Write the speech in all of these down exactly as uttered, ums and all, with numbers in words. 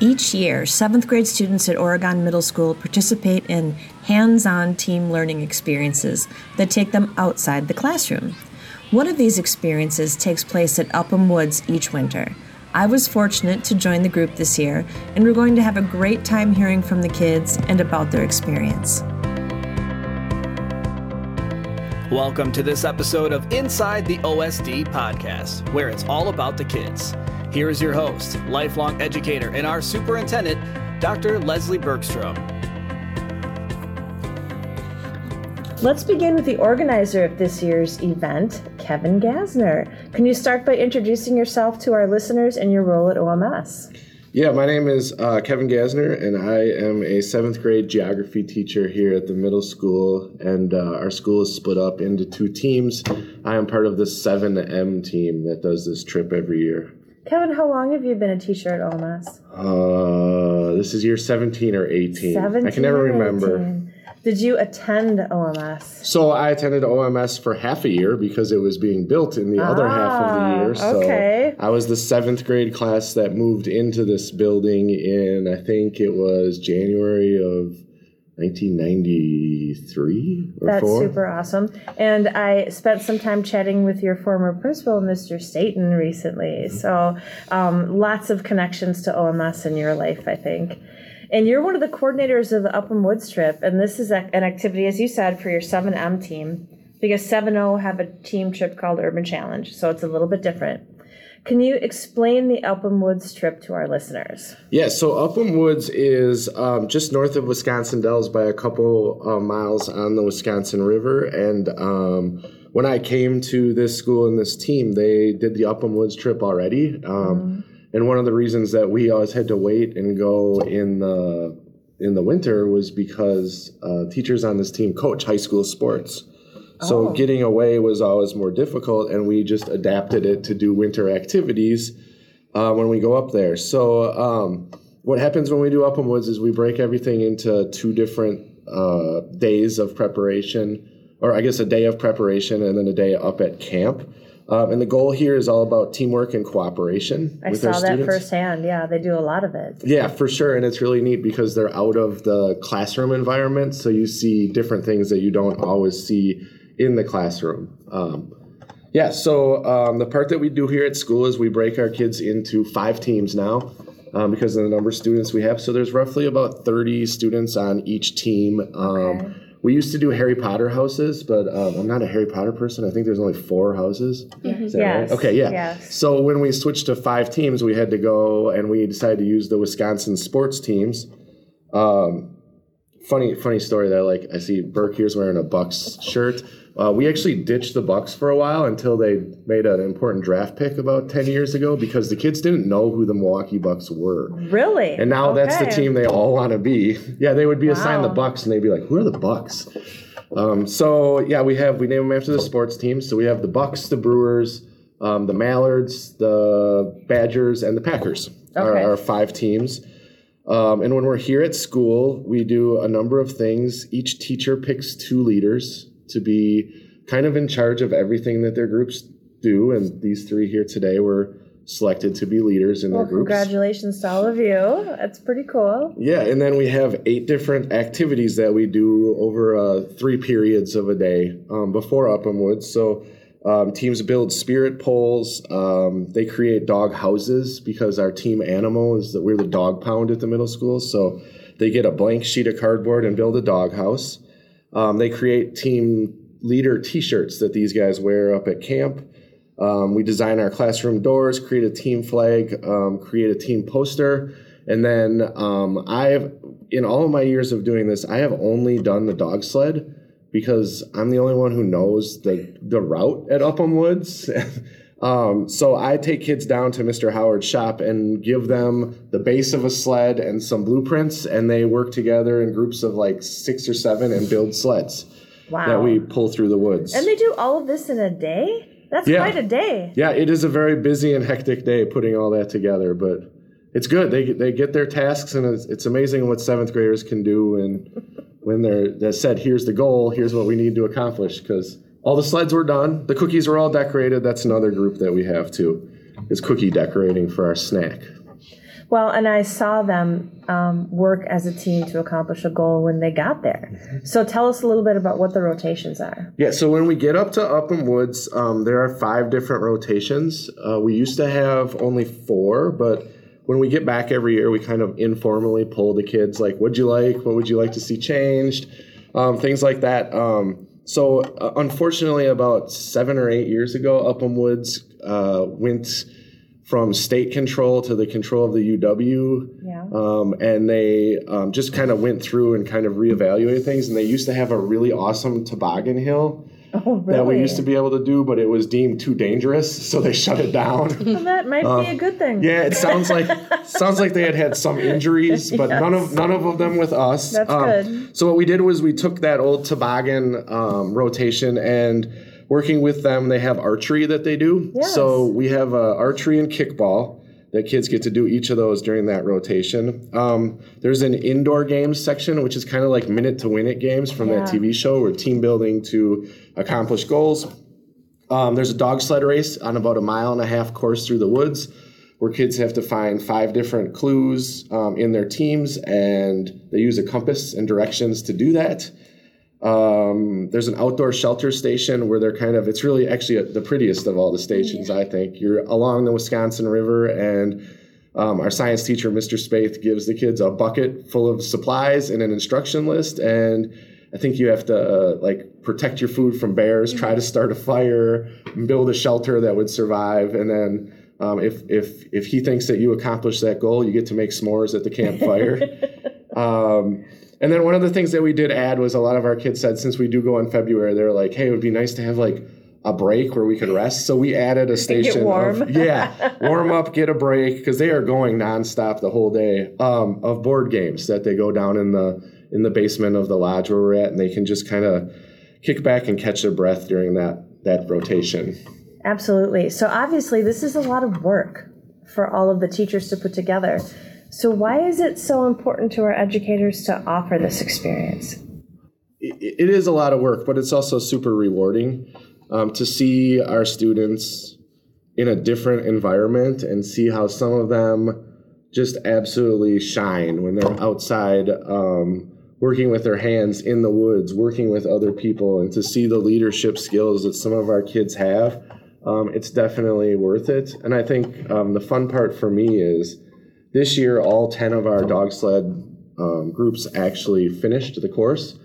Each year, seventh grade students at Oregon Middle School participate in hands-on team learning experiences that take them outside the classroom. One of these experiences takes place at Upham Woods each winter. I was fortunate to join the group this year, and we're going to have a great time hearing from the kids and about their experience. Welcome to this episode of Inside the O S D podcast, where it's all about the kids. Here is your host, lifelong educator, and our superintendent, Doctor Leslie Bergstrom. Let's begin with the organizer of this year's event, Kevin Gasner. Can you start by introducing yourself to our listeners and your role at O M S? Yeah, my name is uh, Kevin Gasner, and I am a seventh grade geography teacher here at the middle school, and uh, our school is split up into two teams. I am part of the seven M team that does this trip every year. Kevin, how long have you been a teacher at O M S? Uh, this is year seventeen or eighteen. seventeen I can never remember. eighteen Did you attend O M S? So I attended O M S for half a year because it was being built in the ah, other half of the year. So okay. I was the seventh grade class that moved into this building in, I think it was January of nineteen ninety-three or That's four. Super awesome. And I spent some time chatting with your former principal, Mister Staten, recently. So um, lots of connections to O M S in your life, I think. And you're one of the coordinators of the Upham Woods trip, and this is a, an activity, as you said, for your seven M team, because seven O have a team trip called Urban Challenge, so it's a little bit different. Can you explain the Upham Woods trip to our listeners? Yeah, so Upham Woods is um, just north of Wisconsin Dells by a couple uh, miles on the Wisconsin River. And um, when I came to this school and this team, they did the Upham Woods trip already. Um, mm-hmm. And one of the reasons that we always had to wait and go in the in the winter was because uh, teachers on this team coach high school sports. So oh. getting away was always more difficult, and we just adapted it to do winter activities uh, when we go up there. So um, what happens when we do Upham Woods is we break everything into two different uh, days of preparation, or I guess a day of preparation and then a day up at camp. Um, and the goal here is all about teamwork and cooperation. I with saw our that students. Firsthand. Yeah, they do a lot of it. Yeah, for sure. And it's really neat because they're out of the classroom environment, so you see different things that you don't always see in the classroom. Um, yeah, so um, the part that we do here at school is we break our kids into five teams now um, because of the number of students we have. So there's roughly about thirty students on each team. Um, okay. We used to do Harry Potter houses, but um, I'm not a Harry Potter person. I think there's only four houses. Mm-hmm. Is that yes. right? Okay, yeah. Yes. So when we switched to five teams, we had to go and we decided to use the Wisconsin sports teams. Um, funny funny story that I like. I see Burke here's wearing a Bucks shirt. Uh, we actually ditched the Bucks for a while until they made an important draft pick about ten years ago because the kids didn't know who the Milwaukee Bucks were. Really? And now okay. that's the team they all want to be. Yeah, they would be wow. assigned the Bucks, and they'd be like, who are the Bucks? Um, so, yeah, we have we name them after the sports teams. So we have the Bucks, the Brewers, um, the Mallards, the Badgers, and the Packers okay. are our five teams. Um, and when we're here at school, we do a number of things. Each teacher picks two leaders to be kind of in charge of everything that their groups do. And these three here today were selected to be leaders in well, their groups. Congratulations to all of you. That's pretty cool. Yeah, and then we have eight different activities that we do over uh, three periods of a day um, before Upham Woods. So um, teams build spirit poles. Um, they create dog houses because our team animal is that we're the dog pound at the middle school. So they get a blank sheet of cardboard and build a dog house. Um, they create team leader t-shirts that these guys wear up at camp. Um, we design our classroom doors, create a team flag, um, create a team poster. And then um, I've, in all of my years of doing this, I have only done the dog sled because I'm the only one who knows the, the route at Upham Woods. um, so I take kids down to Mister Howard's shop and give them the base of a sled and some blueprints, and they work together in groups of like six or seven and build sleds. Wow. That we pull through the woods. And they do all of this in a day? That's yeah. quite a day. Yeah, it is a very busy and hectic day putting all that together, but it's good. They they get their tasks, and it's, it's amazing what seventh graders can do when, when they're, they're said, here's the goal, here's what we need to accomplish, because all the sleds were done. The cookies were all decorated. That's another group that we have, too, is cookie decorating for our snack. Well, and I saw them um, work as a team to accomplish a goal when they got there. So tell us a little bit about what the rotations are. Yeah, so when we get up to Upham Woods, um, there are five different rotations. Uh, we used to have only four, but when we get back every year, we kind of informally poll the kids, like, what'd you like? What would you like to see changed? Um, things like that. Um, so uh, unfortunately, about seven or eight years ago, Upham Woods uh, went from state control to the control of the U W. Yeah. Um, and they um, just kind of went through and kind of reevaluated things. And they used to have a really awesome toboggan hill oh, really? that we used to be able to do, but it was deemed too dangerous, so they shut it down. Well, that might um, be a good thing. Yeah, it sounds like sounds like they had had some injuries, but yes. none of none of them with us. That's um, good. So what we did was we took that old toboggan um, rotation and working with them, they have archery that they do. Yes. So we have uh, archery and kickball that kids get to do each of those during that rotation. Um, there's an indoor games section, which is kind of like minute to win it games from yeah. that T V show or team building to accomplish goals. Um, there's a dog sled race on about a mile and a half course through the woods where kids have to find five different clues um, in their teams, and they use a compass and directions to do that. Um, there's an outdoor shelter station where they're kind of, it's really actually a, the prettiest of all the stations, I think. You're along the Wisconsin River, and um, our science teacher, Mister Spaeth, gives the kids a bucket full of supplies and an instruction list. And I think you have to, uh, like, protect your food from bears, mm-hmm. try to start a fire, build a shelter that would survive. And then um, if, if, if he thinks that you accomplish that goal, you get to make s'mores at the campfire. um And then one of the things that we did add was a lot of our kids said, since we do go in February, they're like, hey, it would be nice to have like a break where we could rest. So we added a station get warm. of, yeah, warm up, get a break, because they are going nonstop the whole day um, of board games that they go down in the in the basement of the lodge where we're at, and they can just kind of kick back and catch their breath during that that rotation. Absolutely. So obviously this is a lot of work for all of the teachers to put together. So why is it so important to our educators to offer this experience? It is a lot of work, but it's also super rewarding um, to see our students in a different environment and see how some of them just absolutely shine when they're outside um, working with their hands in the woods, working with other people, and to see the leadership skills that some of our kids have. Um, it's definitely worth it. And I think um, the fun part for me is this year, all ten of our dog sled um, groups actually finished the course,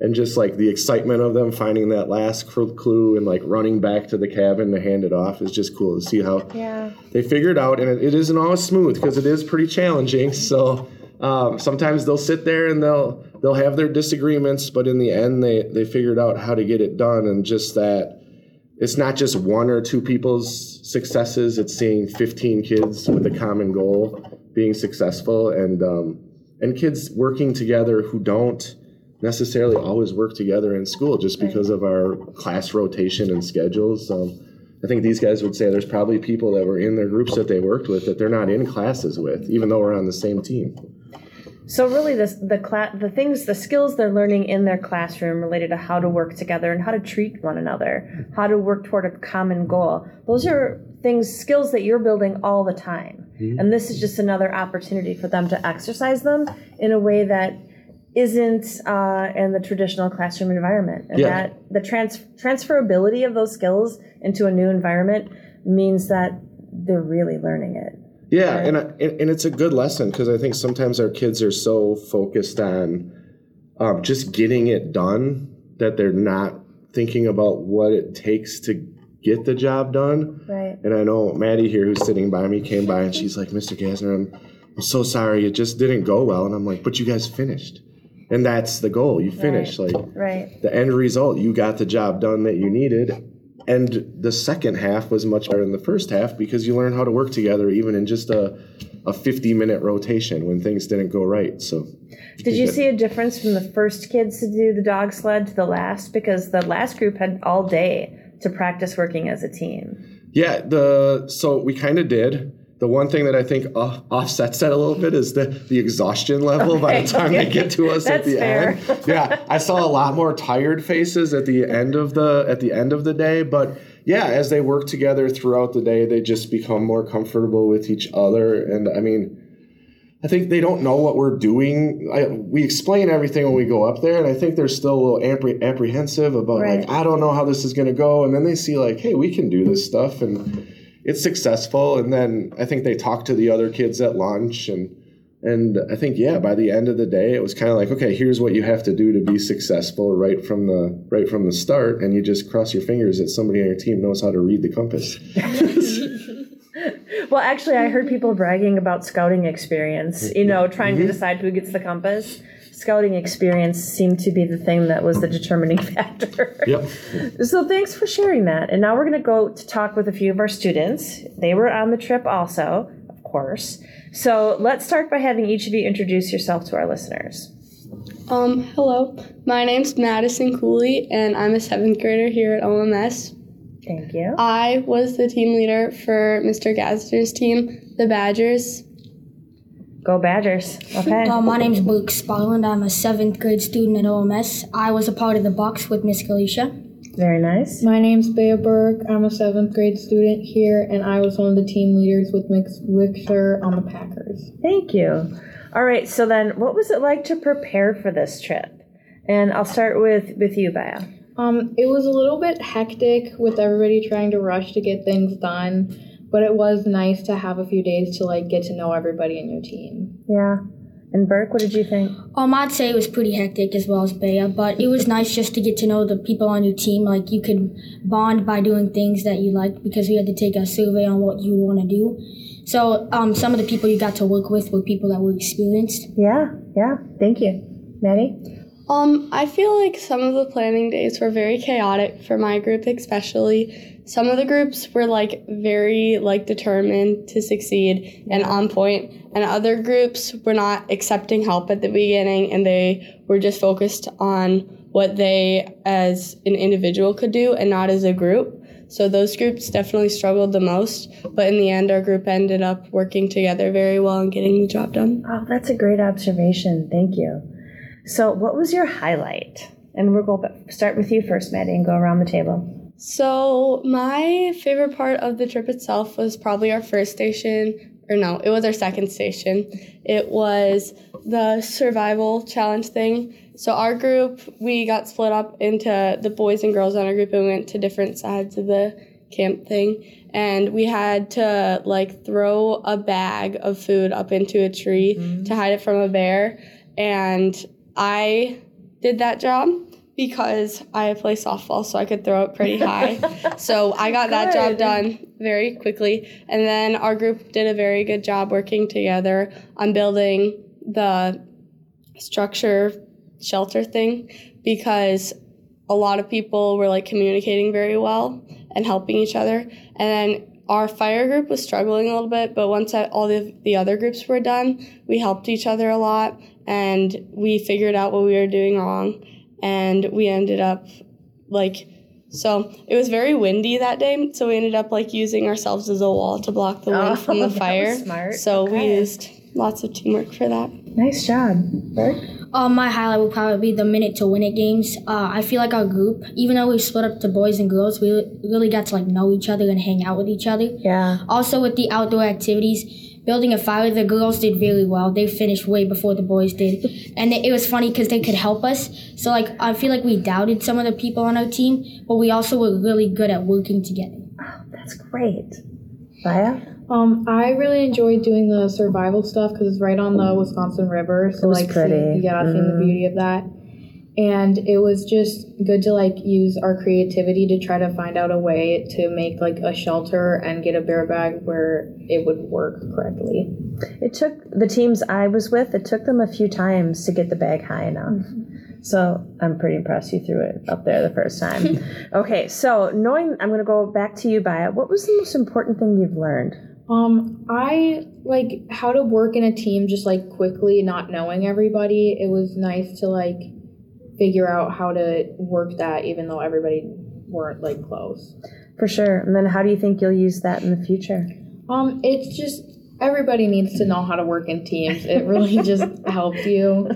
and just like the excitement of them finding that last clue and like running back to the cabin to hand it off is just cool to see how yeah. they figured out. And it, it isn't always smooth because it is pretty challenging. So um, sometimes they'll sit there and they'll they'll have their disagreements, but in the end, they they figured out how to get it done, and just that. It's not just one or two people's successes. It's seeing fifteen kids with a common goal being successful, and um, and kids working together who don't necessarily always work together in school just because of our class rotation and schedules. Um, I think these guys would say there's probably people that were in their groups that they worked with that they're not in classes with, even though we're on the same team. So really this, the cla- the things, the skills they're learning in their classroom related to how to work together and how to treat one another, how to work toward a common goal, those are things, skills that you're building all the time. Mm-hmm. And this is just another opportunity for them to exercise them in a way that isn't uh, in the traditional classroom environment. And yeah. that the trans- transferability of those skills into a new environment means that they're really learning it. Yeah, and, I, and and it's a good lesson because I think sometimes our kids are so focused on um, just getting it done that they're not thinking about what it takes to get the job done. Right. And I know Maddie here, who's sitting by me, came by and she's like, Mister Gasner, I'm, I'm so sorry. It just didn't go well. And I'm like, but you guys finished. And that's the goal. You finished. Right. Like right. The end result, you got the job done that you needed. And the second half was much better than the first half because you learn how to work together even in just a a fifty-minute rotation when things didn't go right. So, did you see a difference from the first kids to do the dog sled to the last? Because the last group had all day to practice working as a team. Yeah, the so we kind of did. The one thing that I think uh, offsets that a little bit is the, the exhaustion level okay. by the time they get to us at the fair. end. Yeah, I saw a lot more tired faces at the end of the at the end of the day. But yeah, as they work together throughout the day, they just become more comfortable with each other. And I mean, I think they don't know what we're doing. I, we explain everything when we go up there, and I think they're still a little appreh- apprehensive about, right. like, I don't know how this is going to go. And then they see, like, hey, we can do this stuff, and it's successful. And then I think they talk to the other kids at lunch, and and I think, yeah, by the end of the day, it was kind of like, okay, here's what you have to do to be successful right from the right from the start, and you just cross your fingers that somebody on your team knows how to read the compass. Well, actually, I heard people bragging about scouting experience, you know, trying mm-hmm. to decide who gets the compass. Scouting experience seemed to be the thing that was the determining factor. Yep. So thanks for sharing that. And now we're going to go to talk with a few of our students. They were on the trip also, of course. So let's start by having each of you introduce yourself to our listeners. Um, hello. My name's Madison Cooley, and I'm a seventh grader here at O M S. Thank you. I was the team leader for Mister Gasner's team, the Badgers. Go Badgers. Okay. Uh, my name's Brooke Sparland. I'm a seventh grade student at O M S. I was a part of the Bucks with Miss Galicia. Very nice. My name's Bea Burke. I'm a seventh grade student here, and I was one of the team leaders with Miss Wixer on the Packers. Thank you. All right, so then what was it like to prepare for this trip? And I'll start with, with you, Bea. Um, it was a little bit hectic with everybody trying to rush to get things done, but it was nice to have a few days to like get to know everybody in your team. Yeah. And Burke, what did you think? Um, I'd say it was pretty hectic as well as Bea, but it was nice just to get to know the people on your team. Like you could bond by doing things that you liked because we had to take a survey on what you want to do. So um, some of the people you got to work with were people that were experienced. Yeah. Yeah. Thank you. Maddie? Um, I feel like some of the planning days were very chaotic for my group, especially. Some of the groups were like very like determined to succeed and on point, and other groups were not accepting help at the beginning, and they were just focused on what they as an individual could do and not as a group. So those groups definitely struggled the most, but in the end, our group ended up working together very well and getting the job done. Oh, that's a great observation. Thank you. So what was your highlight? And we'll go start with you first, Maddie, and go around the table. So my favorite part of the trip itself was probably our first station, or no, it was our second station. It was the survival challenge thing. So our group, we got split up into the boys and girls on our group, and we went to different sides of the camp thing, and we had to like throw a bag of food up into a tree mm-hmm. to hide it from a bear. And I did that job because I play softball, so I could throw it pretty high. So I got that job done very quickly. And then our group did a very good job working together on building the structure shelter thing because a lot of people were like communicating very well and helping each other. And then our fire group was struggling a little bit, but once all the, the other groups were done, we helped each other a lot, and we figured out what we were doing wrong, and we ended up, like, so it was very windy that day, so we ended up, like, using ourselves as a wall to block the wind oh, from the fire. That was smart. So okay. We used lots of teamwork for that. Nice job. Burke? Uh, my highlight would probably be the minute to win it games. Uh, I feel like our group, even though we split up to boys and girls, we really got to like know each other and hang out with each other. Yeah. Also with the outdoor activities, building a fire, the girls did really well. They finished way before the boys did. And it was funny because they could help us. So like I feel like we doubted some of the people on our team, but we also were really good at working together. Oh, that's great. Bea? Um, I really enjoyed doing the survival stuff because it's right on the Wisconsin River, so like see, yeah, mm. seeing the beauty of that. And it was just good to like use our creativity to try to find out a way to make like a shelter and get a bear bag where it would work correctly. It took the teams I was with; it took them a few times to get the bag high enough. Mm-hmm. So I'm pretty impressed you threw it up there the first time. Okay, so knowing I'm going to go back to you, Bea. What was the most important thing you've learned? Um, I like how to work in a team just like quickly, not knowing everybody. It was nice to like figure out how to work that even though everybody weren't like close. For sure. And then how do you think you'll use that in the future? Um, it's just everybody needs to know how to work in teams. It really just helped you.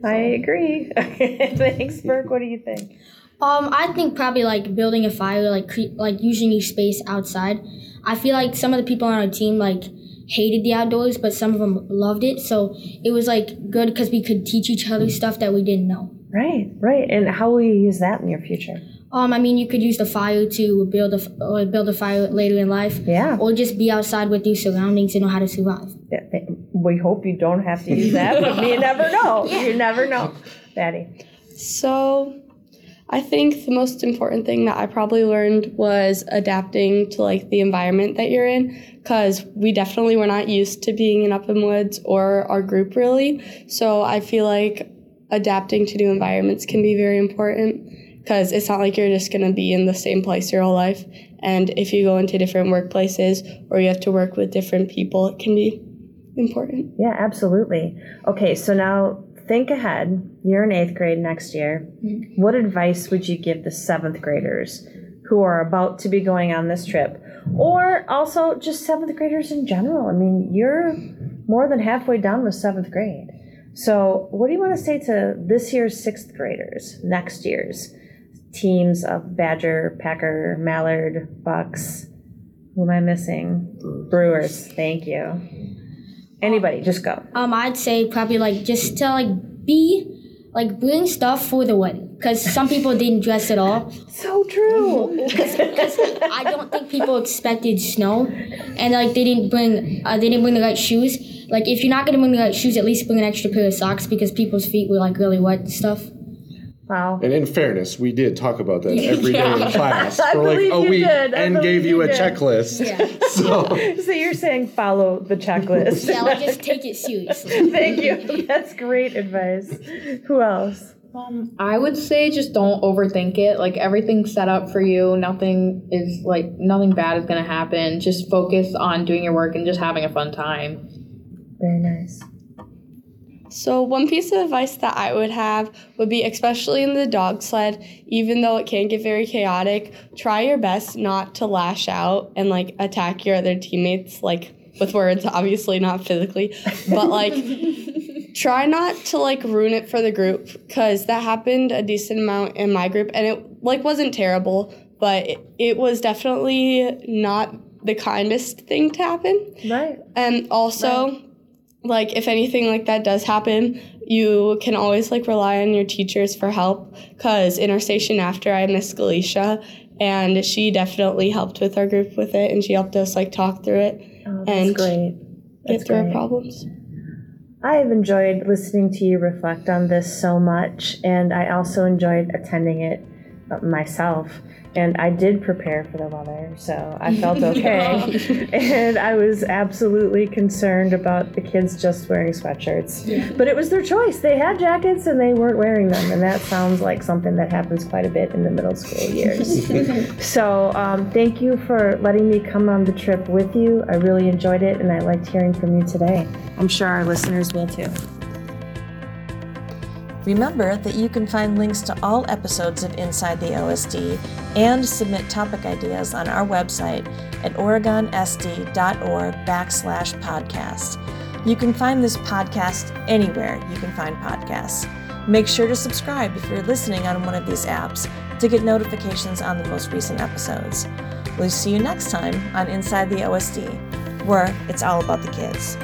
So. I agree. Thanks, Burke. What do you think? Um, I think probably like building a fire, like cre- like using your space outside. I feel like some of the people on our team like hated the outdoors, but some of them loved it. So it was like good because we could teach each other stuff that we didn't know. Right, right. And how will you use that in your future? Um, I mean, you could use the fire to build a or build a fire later in life. Yeah. Or just be outside with your surroundings and know how to survive. We hope you don't have to use that, but you never know. Yeah. You never know, Patty. So, I think the most important thing that I probably learned was adapting to like the environment that you're in, because we definitely were not used to being in Upham Woods or our group really. So I feel like adapting to new environments can be very important, because it's not like you're just going to be in the same place your whole life. And if you go into different workplaces or you have to work with different people, it can be important. Yeah, absolutely. Okay, so now think ahead. You're in eighth grade next year. Mm-hmm. What advice would you give the seventh graders who are about to be going on this trip? Or also just seventh graders in general. I mean, you're more than halfway down with seventh grade. So what do you want to say to this year's sixth graders, next year's teams of Badger, Packer, Mallard, Bucks? Who am I missing? Brewers. Brewers. Thank you. Anybody, just go. Um, I'd say probably like just to like be, like bring stuff for the wedding, because some people didn't dress at all. So true. Because I don't think people expected snow, and like they didn't bring uh, they didn't bring the right shoes. Like, if you're not going to bring the right shoes, at least bring an extra pair of socks, because people's feet were, like, really wet and stuff. Wow. And in fairness, we did talk about that every yeah. day in class for, like, a week and gave you, you a did. checklist. Yeah. So. so you're saying follow the checklist. Yeah, like, just take it seriously. Thank you. That's great advice. Who else? Um, I would say just don't overthink it. Like, everything's set up for you. Nothing is, like, nothing bad is going to happen. Just focus on doing your work and just having a fun time. Very nice. So one piece of advice that I would have would be, especially in the dog sled, even though it can get very chaotic, try your best not to lash out and like attack your other teammates, like with words, obviously not physically, but like try not to like ruin it for the group, because that happened a decent amount in my group, and it like wasn't terrible, but it, it was definitely not the kindest thing to happen. Right. And also. Right. Like, if anything like that does happen, you can always, like, rely on your teachers for help, because in our station after, I had Miss Galicia, and she definitely helped with our group with it, and she helped us, like, talk through it oh, that's and great. That's get through great. Our problems. I have enjoyed listening to you reflect on this so much, and I also enjoyed attending it myself. And I did prepare for the weather, so I felt okay. Yeah. And I was absolutely concerned about the kids just wearing sweatshirts. Yeah. But it was their choice. They had jackets and they weren't wearing them. And that sounds like something that happens quite a bit in the middle school years. So um, thank you for letting me come on the trip with you. I really enjoyed it, and I liked hearing from you today. I'm sure our listeners will too. Remember that you can find links to all episodes of Inside the O S D and submit topic ideas on our website at oregonsd.org backslash podcast. You can find this podcast anywhere you can find podcasts. Make sure to subscribe if you're listening on one of these apps to get notifications on the most recent episodes. We'll see you next time on Inside the O S D, where it's all about the kids.